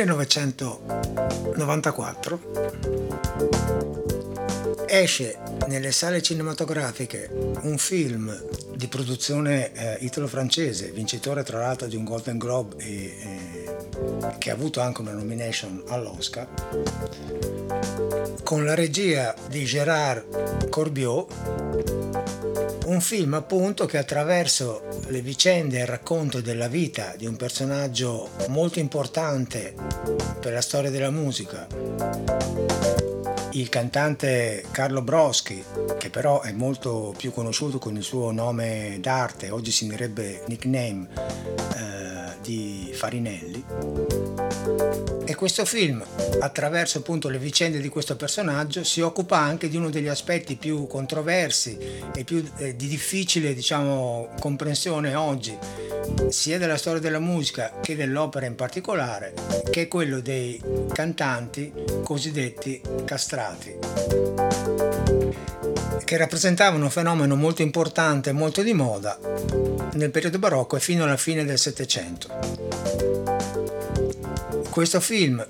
1994 esce nelle sale cinematografiche un film di produzione italo-francese, vincitore tra l'altro di un Golden Globe e che ha avuto anche una nomination all'Oscar, con la regia di Gérard Corbiot, un film appunto che attraverso le vicende e il racconto della vita di un personaggio molto importante per la storia della musica, il cantante Carlo Broschi, che però è molto più conosciuto con il suo nome d'arte, oggi si direbbe nickname, di Farinelli. E questo film, attraverso appunto le vicende di questo personaggio, si occupa anche di uno degli aspetti più controversi e più di difficile, diciamo, comprensione oggi, sia della storia della musica che dell'opera in particolare, che è quello dei cantanti cosiddetti castrati, che rappresentavano un fenomeno molto importante e molto di moda nel periodo barocco e fino alla fine del Settecento. Questo film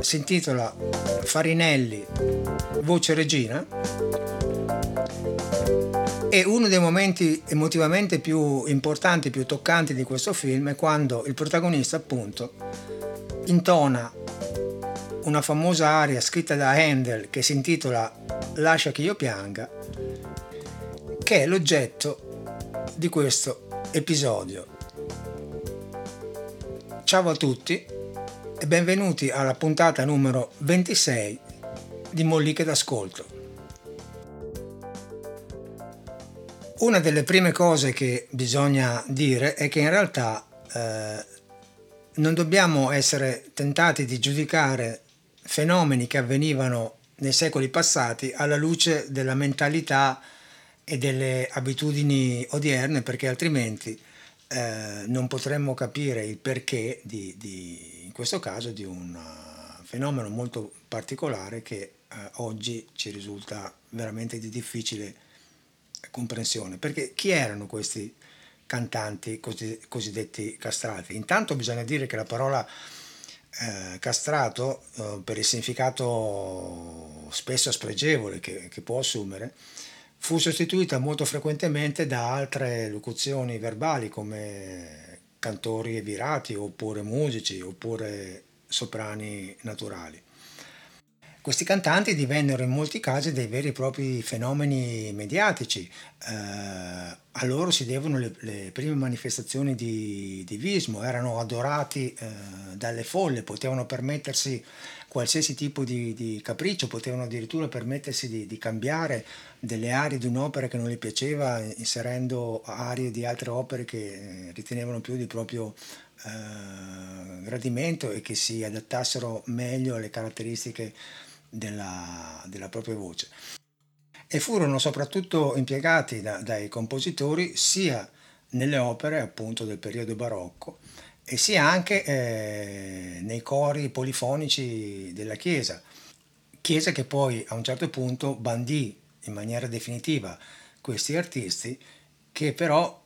si intitola Farinelli, voce regina, e uno dei momenti emotivamente più importanti, più toccanti di questo film è quando il protagonista appunto intona una famosa aria scritta da Handel che si intitola Lascia che io pianga, che è l'oggetto di questo episodio. Ciao a tutti e benvenuti alla puntata numero 26 di Molliche d'ascolto. Una delle prime cose che bisogna dire è che in realtà non dobbiamo essere tentati di giudicare fenomeni che avvenivano nei secoli passati alla luce della mentalità e delle abitudini odierne, perché altrimenti non potremmo capire il perché di in questo caso di un fenomeno molto particolare che oggi ci risulta veramente di difficile comprensione. Perché chi erano questi cantanti cosiddetti castrati? Intanto bisogna dire che la parola castrato, per il significato spesso spregevole che può assumere, fu sostituita molto frequentemente da altre locuzioni verbali come cantori evirati, oppure musici, oppure soprani naturali. Questi cantanti divennero in molti casi dei veri e propri fenomeni mediatici, a loro si devono le prime manifestazioni di divismo, erano adorati dalle folle, potevano permettersi qualsiasi tipo di capriccio, potevano addirittura permettersi di cambiare delle aree di un'opera che non gli piaceva inserendo aree di altre opere che ritenevano più di proprio gradimento e che si adattassero meglio alle caratteristiche della propria voce, e furono soprattutto impiegati dai compositori sia nelle opere appunto del periodo barocco e sia anche nei cori polifonici della Chiesa, che poi a un certo punto bandì in maniera definitiva questi artisti, che però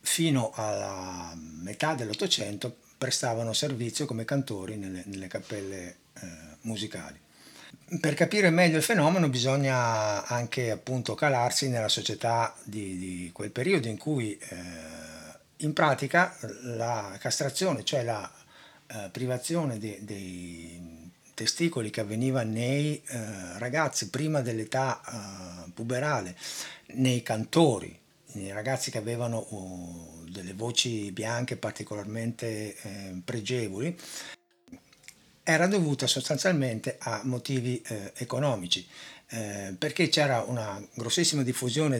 fino alla metà dell'Ottocento prestavano servizio come cantori nelle cappelle musicali. Per capire meglio il fenomeno bisogna anche appunto calarsi nella società di quel periodo in cui in pratica la castrazione, cioè la privazione dei testicoli che avveniva nei ragazzi prima dell'età puberale, nei cantori, nei ragazzi che avevano delle voci bianche particolarmente pregevoli, era dovuta sostanzialmente a motivi economici, perché c'era una grossissima diffusione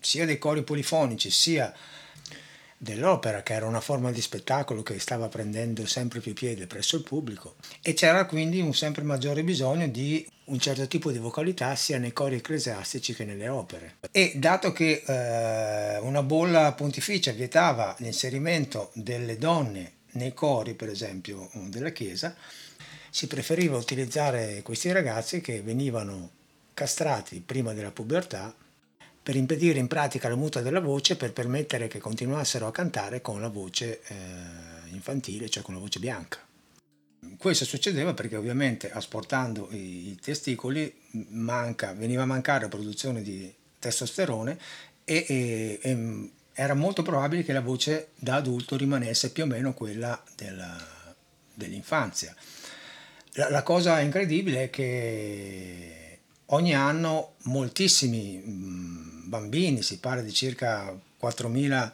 sia dei cori polifonici sia dell'opera, che era una forma di spettacolo che stava prendendo sempre più piede presso il pubblico, e c'era quindi un sempre maggiore bisogno di un certo tipo di vocalità sia nei cori ecclesiastici che nelle opere. E dato che una bolla pontificia vietava l'inserimento delle donne nei cori, per esempio, della Chiesa, si preferiva utilizzare questi ragazzi che venivano castrati prima della pubertà per impedire in pratica la muta della voce, per permettere che continuassero a cantare con la voce infantile, cioè con la voce bianca. Questo succedeva perché ovviamente asportando i testicoli veniva a mancare la produzione di testosterone e era molto probabile che la voce da adulto rimanesse più o meno quella dell'infanzia. La cosa incredibile è che ogni anno moltissimi bambini, si parla di circa 4.000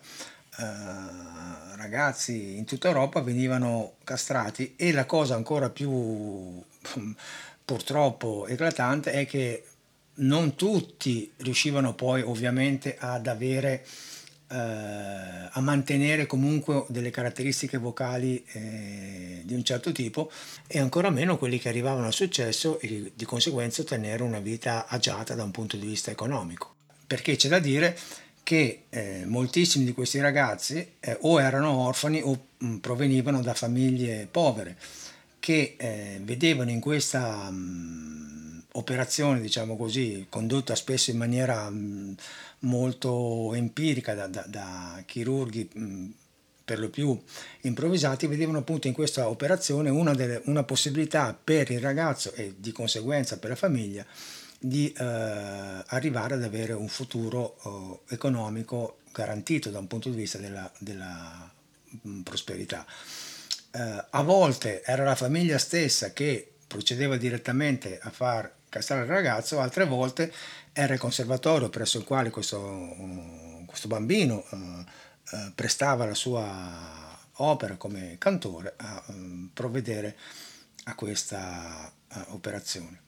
ragazzi in tutta Europa, venivano castrati, e la cosa ancora più purtroppo eclatante è che non tutti riuscivano poi ovviamente ad avere a mantenere comunque delle caratteristiche vocali di un certo tipo, e ancora meno quelli che arrivavano al successo e di conseguenza ottenere una vita agiata da un punto di vista economico, perché c'è da dire che moltissimi di questi ragazzi o erano orfani o provenivano da famiglie povere che vedevano in questa operazione, diciamo così, condotta spesso in maniera molto empirica da chirurghi per lo più improvvisati, vedevano appunto in questa operazione una possibilità per il ragazzo e di conseguenza per la famiglia di arrivare ad avere un futuro economico garantito da un punto di vista della prosperità. A volte era la famiglia stessa che procedeva direttamente a far castrare il ragazzo, altre volte era il conservatorio presso il quale questo bambino prestava la sua opera come cantore a provvedere a questa operazione.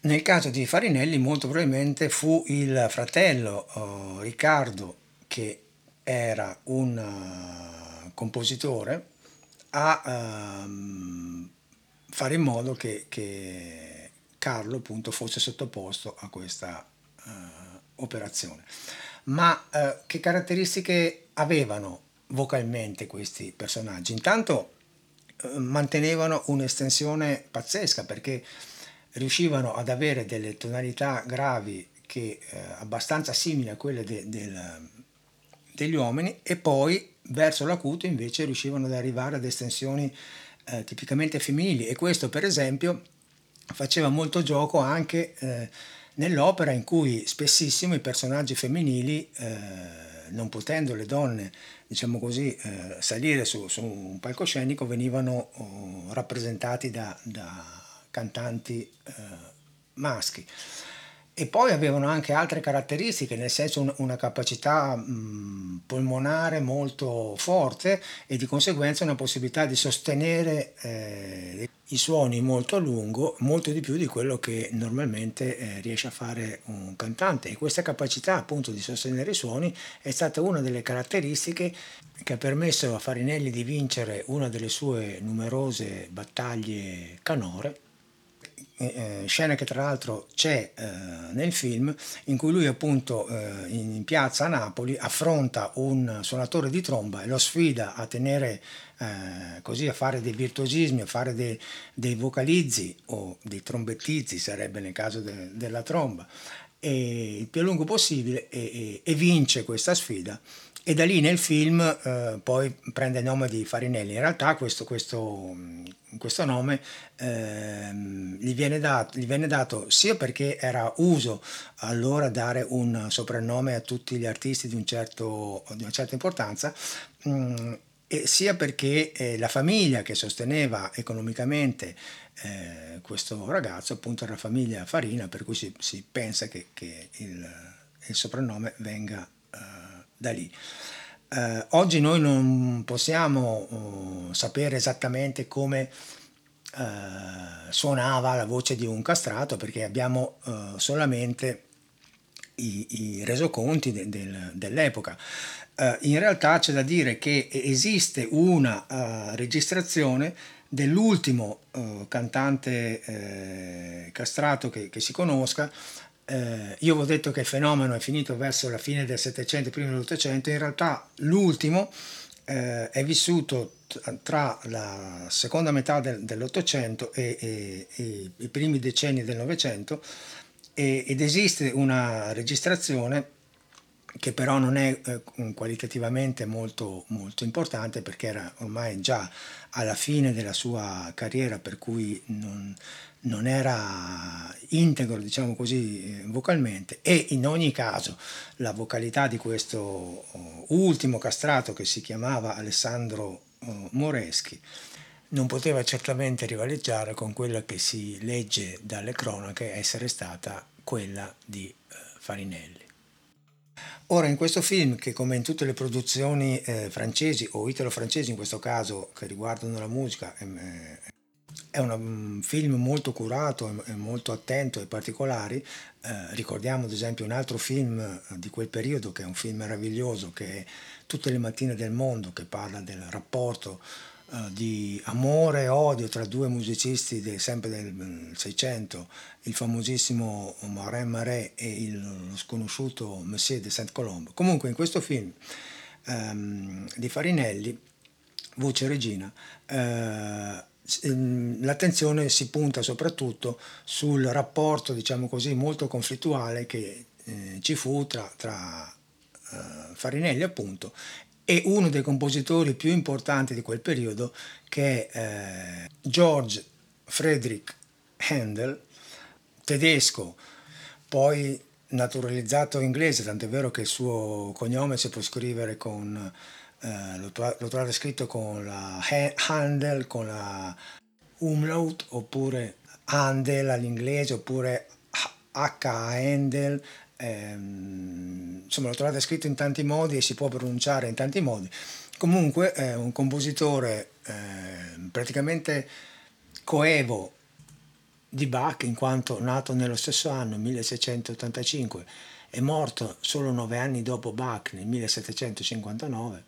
Nel caso di Farinelli molto probabilmente fu il fratello Riccardo, che era un compositore, a fare in modo che Carlo appunto fosse sottoposto a questa operazione. Ma che caratteristiche avevano vocalmente questi personaggi? Intanto mantenevano un'estensione pazzesca, perché riuscivano ad avere delle tonalità gravi che abbastanza simili a quelle degli uomini, e poi verso l'acuto invece riuscivano ad arrivare ad estensioni tipicamente femminili, e questo per esempio faceva molto gioco anche nell'opera, in cui spessissimo i personaggi femminili, non potendo le donne, diciamo così, salire su un palcoscenico, venivano rappresentati da cantanti maschi. E poi avevano anche altre caratteristiche, nel senso una capacità polmonare molto forte e di conseguenza una possibilità di sostenere i suoni molto a lungo, molto di più di quello che normalmente riesce a fare un cantante. E questa capacità appunto di sostenere i suoni è stata una delle caratteristiche che ha permesso a Farinelli di vincere una delle sue numerose battaglie canore. Scena che tra l'altro c'è nel film, in cui lui appunto in piazza a Napoli affronta un suonatore di tromba e lo sfida a tenere così, a fare dei virtuosismi, a fare dei vocalizzi o dei trombettizzi, sarebbe nel caso della tromba, e il più a lungo possibile, e vince questa sfida. E da lì nel film poi prende il nome di Farinelli. In realtà questo nome gli viene dato sia perché era uso allora dare un soprannome a tutti gli artisti di una certa importanza, e sia perché la famiglia che sosteneva economicamente questo ragazzo appunto era la famiglia Farina, per cui si pensa che il soprannome venga da lì. Oggi noi non possiamo sapere esattamente come suonava la voce di un castrato, perché abbiamo solamente i resoconti dell'epoca. In realtà c'è da dire che esiste una registrazione dell'ultimo cantante castrato che si conosca. Io avevo detto che il fenomeno è finito verso la fine del Settecento, prima dell'Ottocento. In realtà l'ultimo è vissuto tra la seconda metà dell'Ottocento e i primi decenni del Novecento, ed esiste una registrazione che però non è qualitativamente molto, molto importante, perché era ormai già alla fine della sua carriera, per cui non era integro, diciamo così, vocalmente, e in ogni caso la vocalità di questo ultimo castrato, che si chiamava Alessandro Moreschi, non poteva certamente rivaleggiare con quella che si legge dalle cronache essere stata quella di Farinelli. Ora, in questo film, che come in tutte le produzioni francesi o italo-francesi in questo caso, che riguardano la musica, è un film molto curato e molto attento ai particolari. Ricordiamo ad esempio un altro film di quel periodo, che è un film meraviglioso, che è Tutte le mattine del mondo, che parla del rapporto di amore e odio tra due musicisti sempre del Seicento, il famosissimo Marin Marais e lo sconosciuto Messie de Saint-Colomb. Comunque, in questo film di Farinelli, voce regina, l'attenzione si punta soprattutto sul rapporto, diciamo così, molto conflittuale che ci fu tra Farinelli, appunto, e uno dei compositori più importanti di quel periodo, che è George Friedrich Handel, tedesco, poi naturalizzato inglese, tant'è vero che il suo cognome si può scrivere con lo trovate scritto con la Handel, con la umlaut, oppure Handel all'inglese, oppure H. Handel. Insomma, lo trovate scritto in tanti modi e si può pronunciare in tanti modi. Comunque è un compositore praticamente coevo di Bach, in quanto nato nello stesso anno, 1685, e morto solo 9 anni dopo Bach, nel 1759,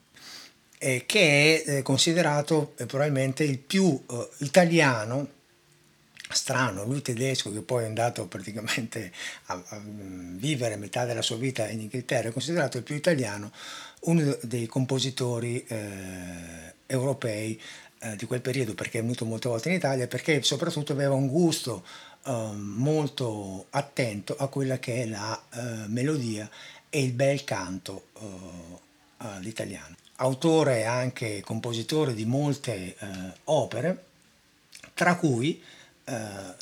che è considerato probabilmente il più italiano. Strano, lui tedesco, che poi è andato praticamente a vivere metà della sua vita in Inghilterra, è considerato il più italiano, uno dei compositori europei di quel periodo, perché è venuto molte volte in Italia, perché soprattutto aveva un gusto molto attento a quella che è la melodia e il bel canto all'italiano. Autore e anche compositore di molte opere, tra cui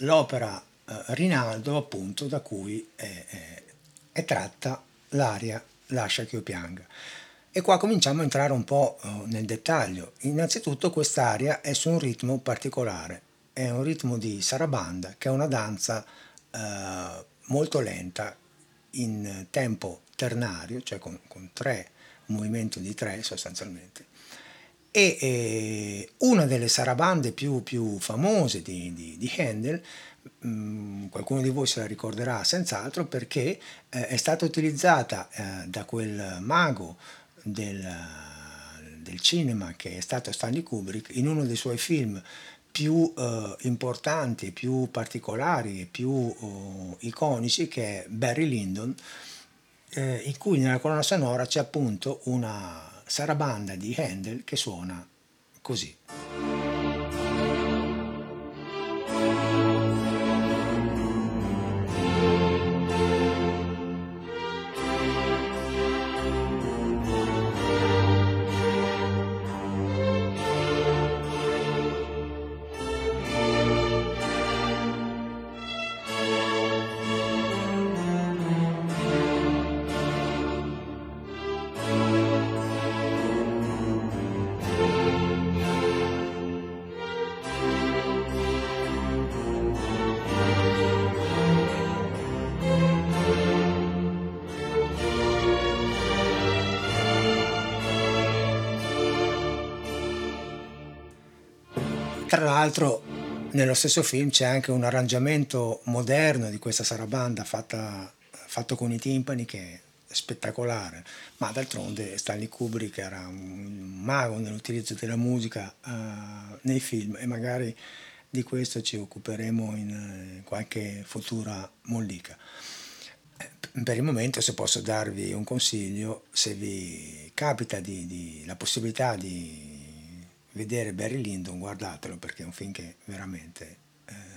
l'opera Rinaldo, appunto, da cui è tratta l'aria Lascia che io pianga. E qua cominciamo a entrare un po' nel dettaglio. Innanzitutto, quest'aria è su un ritmo particolare, è un ritmo di sarabanda, che è una danza molto lenta, in tempo ternario, cioè con tre, un movimento di tre sostanzialmente. E una delle sarabande più famose di Handel, qualcuno di voi se la ricorderà senz'altro, perché è stata utilizzata da quel mago del cinema che è stato Stanley Kubrick, in uno dei suoi film più importanti, più particolari e più iconici, che è Barry Lyndon, in cui nella colonna sonora c'è appunto una sarabanda di Handel che suona così. Tra l'altro, nello stesso film c'è anche un arrangiamento moderno di questa sarabanda fatto con i timpani, che è spettacolare, ma d'altronde Stanley Kubrick era un mago nell'utilizzo della musica nei film, e magari di questo ci occuperemo in qualche futura mollica. Per il momento, se posso darvi un consiglio, se vi capita la possibilità di vedere Barry Lyndon, guardatelo, perché è un film che è veramente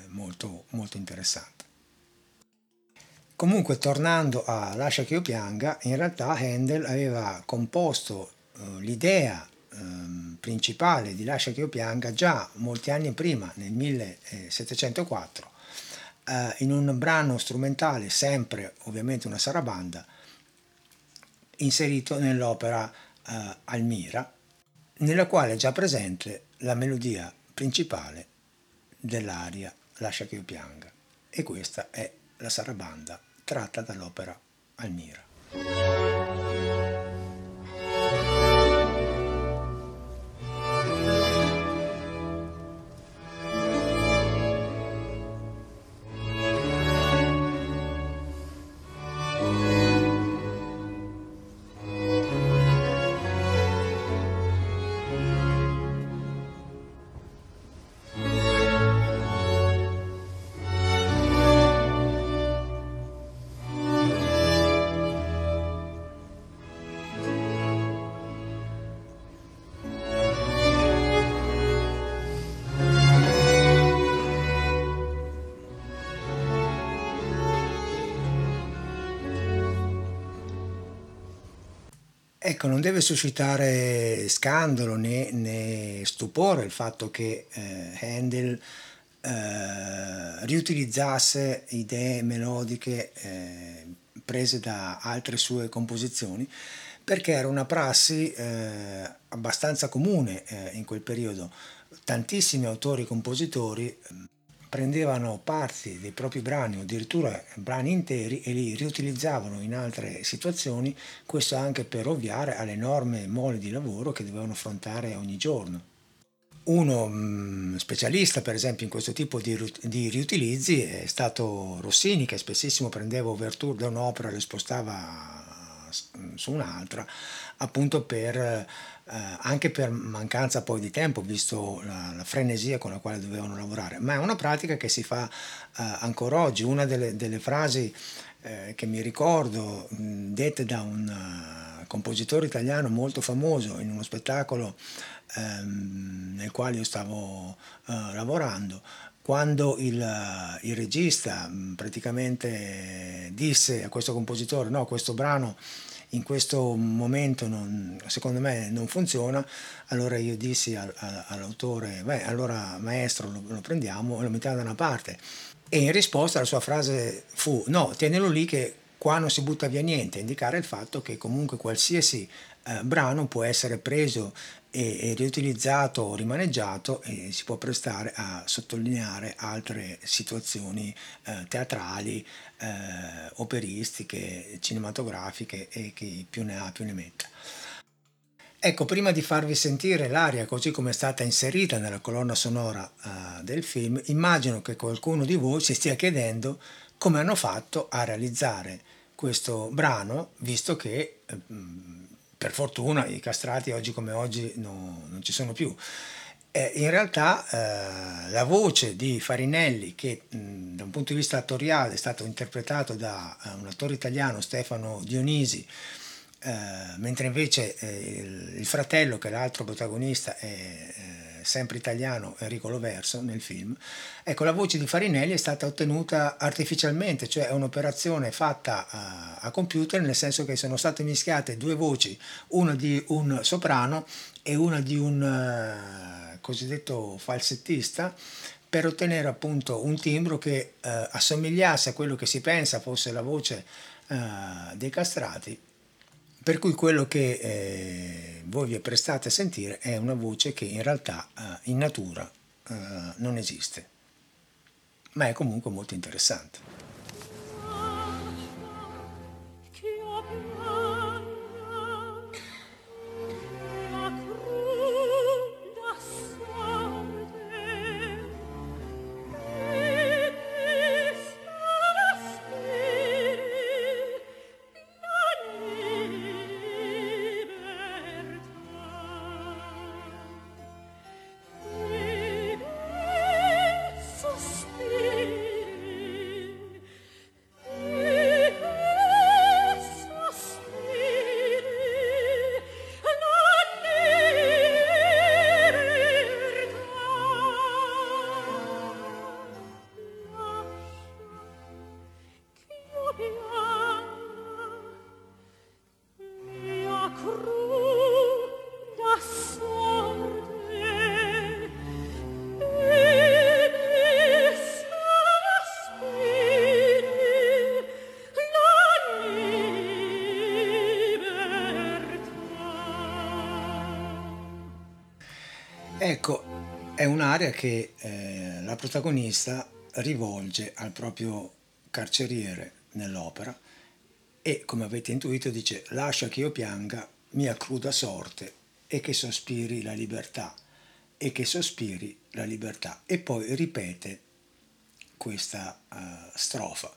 molto, molto interessante. Comunque, tornando a Lascia che io pianga, in realtà Handel aveva composto l'idea principale di Lascia che io pianga già molti anni prima, nel 1704, in un brano strumentale, sempre ovviamente una sarabanda, inserito nell'opera Almira, nella quale è già presente la melodia principale dell'aria Lascia che io pianga, e questa è la sarabanda tratta dall'opera Almira. Ecco, non deve suscitare scandalo né stupore il fatto che Handel riutilizzasse idee melodiche prese da altre sue composizioni, perché era una prassi abbastanza comune in quel periodo. Tantissimi autori e compositori prendevano parti dei propri brani, o addirittura brani interi, e li riutilizzavano in altre situazioni, questo anche per ovviare all'enorme mole di lavoro che dovevano affrontare ogni giorno. Uno specialista, per esempio, in questo tipo di riutilizzi è stato Rossini, che spessissimo prendeva ouverture da un'opera e le spostava su un'altra, appunto anche per mancanza poi di tempo, visto la frenesia con la quale dovevano lavorare. Ma è una pratica che si fa ancora oggi. Una delle frasi che mi ricordo dette da un compositore italiano molto famoso in uno spettacolo nel quale io stavo lavorando, quando il regista praticamente disse a questo compositore: no, questo brano in questo momento secondo me non funziona. Allora io dissi all'autore: beh, allora maestro, lo prendiamo e lo mettiamo da una parte. E in risposta la sua frase fu: no, tienilo lì che qua non si butta via niente, a indicare il fatto che comunque qualsiasi brano può essere preso e riutilizzato o rimaneggiato, e si può prestare a sottolineare altre situazioni teatrali, operistiche, cinematografiche, e chi più ne ha più ne metta. Ecco, prima di farvi sentire l'aria così come è stata inserita nella colonna sonora del film, immagino che qualcuno di voi si stia chiedendo come hanno fatto a realizzare questo brano, visto che per fortuna i castrati oggi come oggi non ci sono più. In realtà la voce di Farinelli, che da un punto di vista attoriale è stato interpretato da un attore italiano, Stefano Dionisi, mentre invece il fratello, che è l'altro protagonista, è sempre italiano, Enrico Lo Verso, nel film. Ecco, la voce di Farinelli è stata ottenuta artificialmente, cioè è un'operazione fatta a computer, nel senso che sono state mischiate due voci, una di un soprano e una di un cosiddetto falsettista, per ottenere appunto un timbro che assomigliasse a quello che si pensa fosse la voce dei castrati. Per cui quello che voi vi prestate a sentire è una voce che in realtà in natura non esiste, ma è comunque molto interessante. Ecco, è un'area che la protagonista rivolge al proprio carceriere nell'opera e, come avete intuito, dice: lascia che io pianga mia cruda sorte e che sospiri la libertà, e che sospiri la libertà. E poi ripete questa strofa.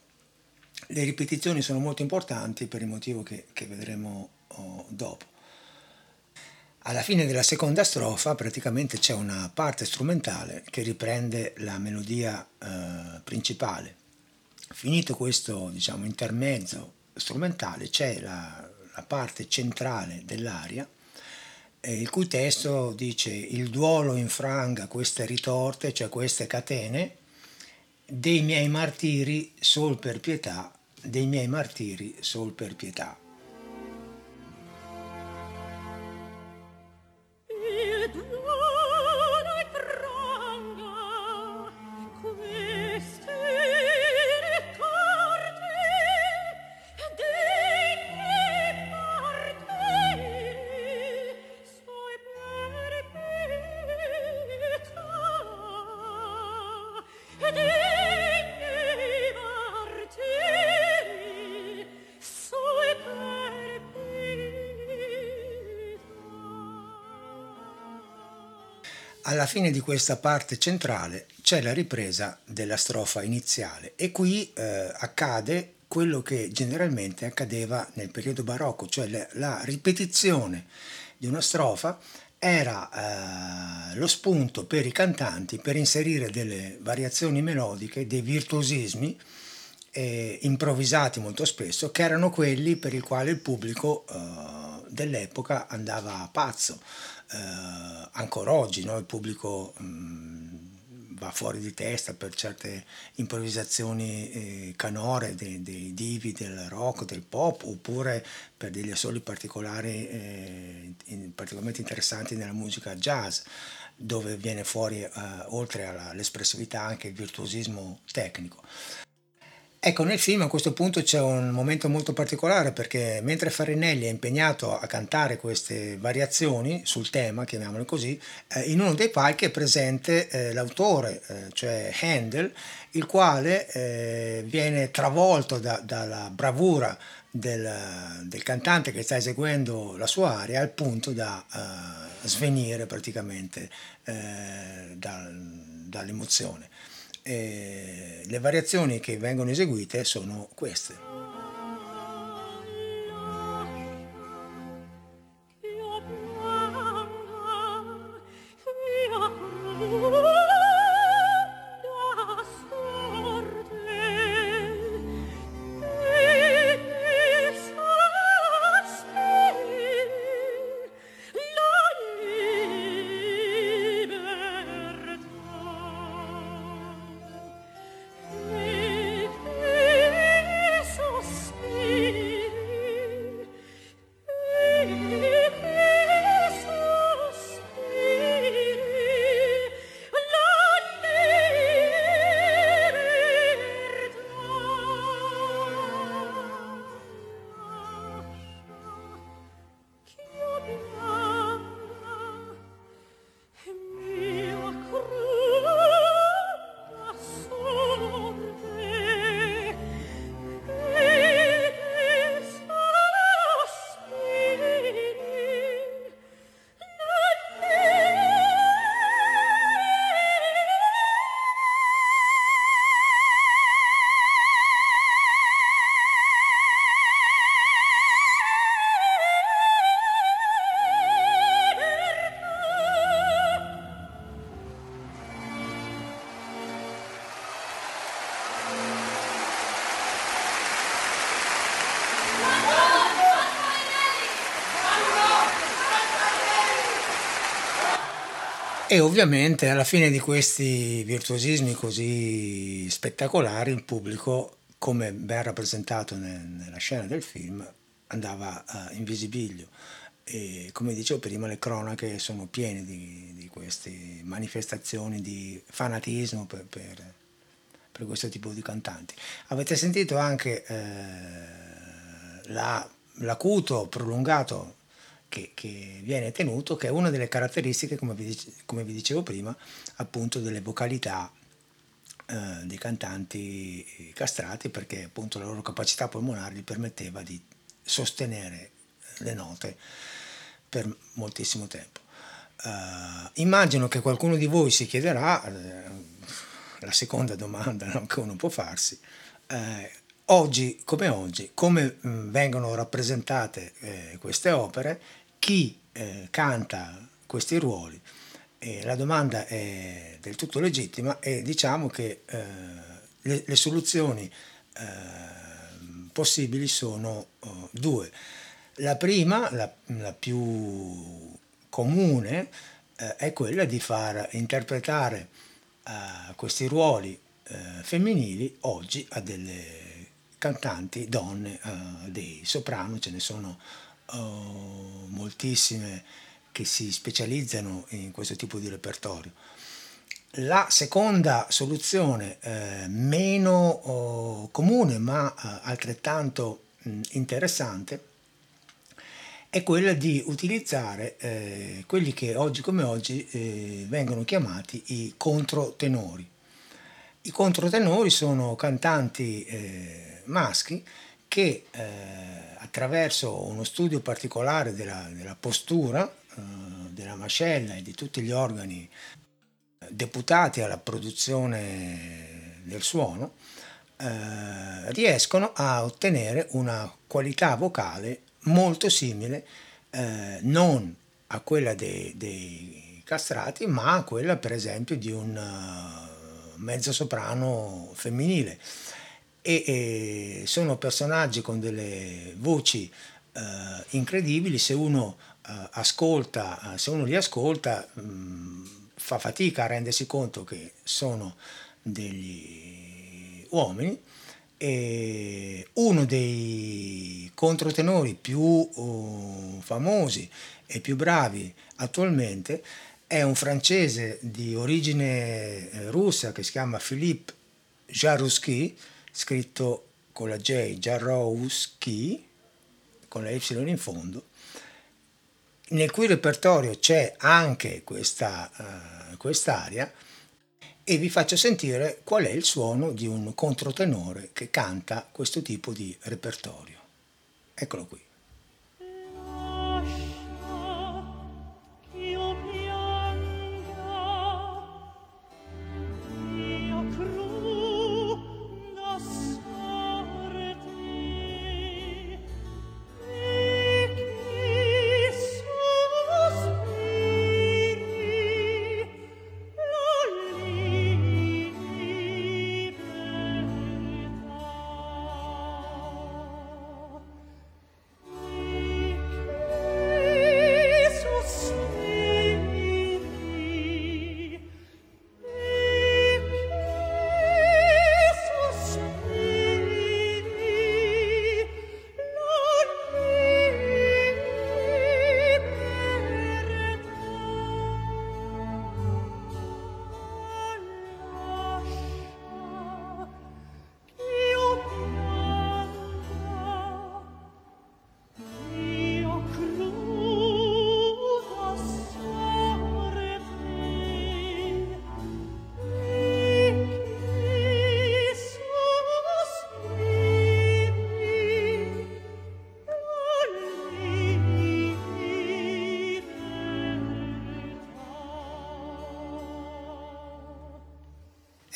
Le ripetizioni sono molto importanti per il motivo che vedremo dopo. Alla fine della seconda strofa praticamente c'è una parte strumentale che riprende la melodia principale. Finito questo, diciamo, intermezzo strumentale, c'è la parte centrale dell'aria, il cui testo dice: il duolo infranga queste ritorte, cioè queste catene, dei miei martiri sol per pietà, dei miei martiri sol per pietà. Alla fine di questa parte centrale c'è la ripresa della strofa iniziale e qui accade quello che generalmente accadeva nel periodo barocco, cioè la ripetizione di una strofa era lo spunto per i cantanti per inserire delle variazioni melodiche, dei virtuosismi improvvisati molto spesso, che erano quelli per i quali il pubblico dell'epoca andava pazzo. Ancora oggi il pubblico va fuori di testa per certe improvvisazioni canore dei divi del rock, del pop, oppure per degli assoli particolari particolarmente interessanti nella musica jazz, dove viene fuori oltre all'espressività anche il virtuosismo tecnico. Ecco, nel film a questo punto c'è un momento molto particolare, perché mentre Farinelli è impegnato a cantare queste variazioni sul tema, chiamiamolo così, in uno dei palchi è presente l'autore, cioè Handel, il quale viene travolto dalla bravura del cantante che sta eseguendo la sua aria, al punto da svenire praticamente dall'emozione. E le variazioni che vengono eseguite sono queste. E ovviamente alla fine di questi virtuosismi così spettacolari il pubblico, come ben rappresentato nella scena del film, andava in visibilio e, come dicevo prima, le cronache sono piene di queste manifestazioni di fanatismo per questo tipo di cantanti. Avete sentito anche l'acuto prolungato che viene tenuto, che è una delle caratteristiche, come vi dicevo prima, appunto delle vocalità dei cantanti castrati, perché appunto la loro capacità polmonare gli permetteva di sostenere le note per moltissimo tempo. Immagino che qualcuno di voi si chiederà, la seconda domanda, no, che uno può farsi, oggi, come vengono rappresentate queste opere, chi canta questi ruoli? La domanda è del tutto legittima, e diciamo che le soluzioni possibili sono due. La prima, la più comune, è quella di far interpretare questi ruoli femminili oggi a delle cantanti donne, dei soprano. Ce ne sono moltissime che si specializzano in questo tipo di repertorio. La seconda soluzione, meno comune ma altrettanto interessante, è quella di utilizzare quelli che oggi come oggi vengono chiamati i controtenori. I controtenori sono cantanti maschi che attraverso uno studio particolare della postura, della mascella e di tutti gli organi deputati alla produzione del suono, riescono a ottenere una qualità vocale molto simile, non a quella dei castrati, ma a quella per esempio di un mezzo soprano femminile. E sono personaggi con delle voci incredibili. Se uno li ascolta, fa fatica a rendersi conto che sono degli uomini. E uno dei controtenori più famosi e più bravi attualmente è un francese di origine russa che si chiama Philippe Jaroussky, scritto con la J, Jaroussky, con la Y in fondo, nel cui repertorio c'è anche quest'aria, e vi faccio sentire qual è il suono di un controtenore che canta questo tipo di repertorio. Eccolo qui.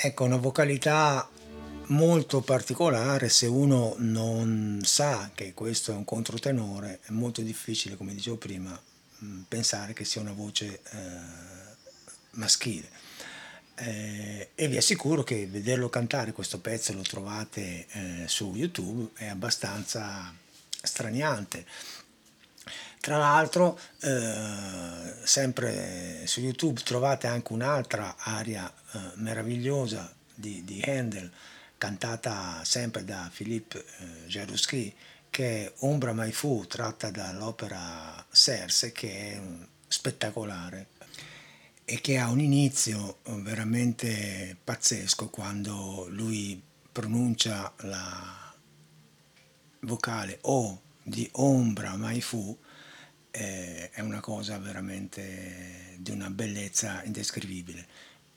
Ecco, una vocalità molto particolare. Se uno non sa che questo è un controtenore, è molto difficile, come dicevo prima, pensare che sia una voce maschile. E vi assicuro che vederlo cantare questo pezzo, lo trovate su YouTube, è abbastanza straniante. Tra l'altro, sempre su YouTube trovate anche un'altra aria meravigliosa di Handel, cantata sempre da Philippe Jaroussky, che è Ombra mai fu, tratta dall'opera Serse, che è spettacolare e che ha un inizio veramente pazzesco, quando lui pronuncia la vocale O di Ombra mai fu, è una cosa veramente di una bellezza indescrivibile,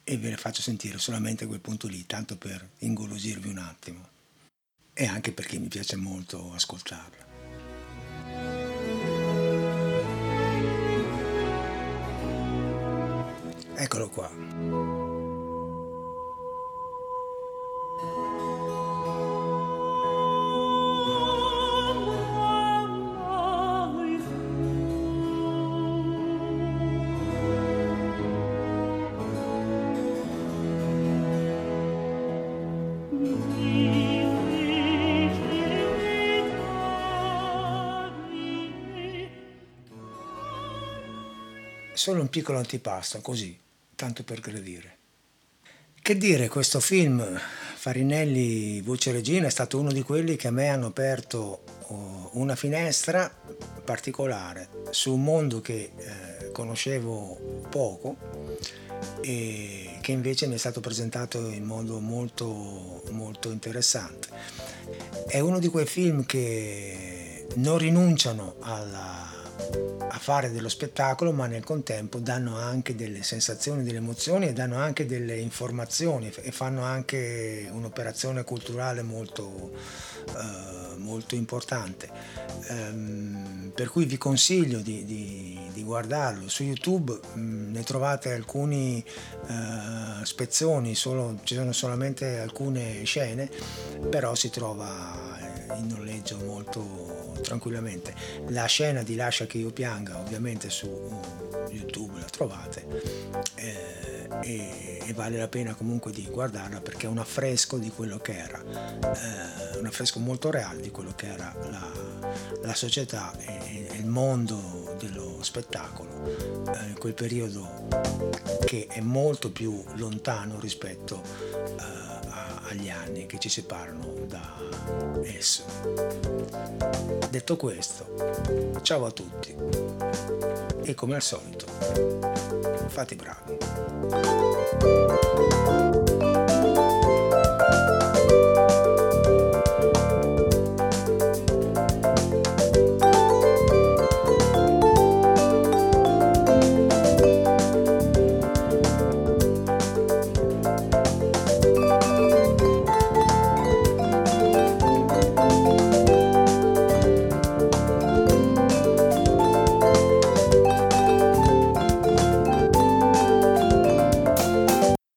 e ve le faccio sentire solamente a quel punto lì, tanto per ingolosirvi un attimo, e anche perché mi piace molto ascoltarla. Eccolo qua. Solo un piccolo antipasto, così, tanto per gradire. Che dire, questo film, Farinelli voce regina, è stato uno di quelli che a me hanno aperto una finestra particolare su un mondo che conoscevo poco e che invece mi è stato presentato in modo molto, molto interessante. È uno di quei film che non rinunciano a fare dello spettacolo, ma nel contempo danno anche delle sensazioni, delle emozioni, e danno anche delle informazioni, e fanno anche un'operazione culturale molto, molto importante, per cui vi consiglio di guardarlo. Su YouTube ne trovate alcuni spezzoni, ci sono solamente alcune scene, però si trova in noleggio molto tranquillamente. La scena di Lascia che io pianga ovviamente su YouTube la trovate, e vale la pena comunque di guardarla, perché è un affresco di quello che era, un affresco molto reale di quello che era la società e il mondo dello spettacolo in quel periodo, che è molto più lontano rispetto agli anni che ci separano da esso. Detto questo, ciao a tutti e, come al solito, fate i bravi.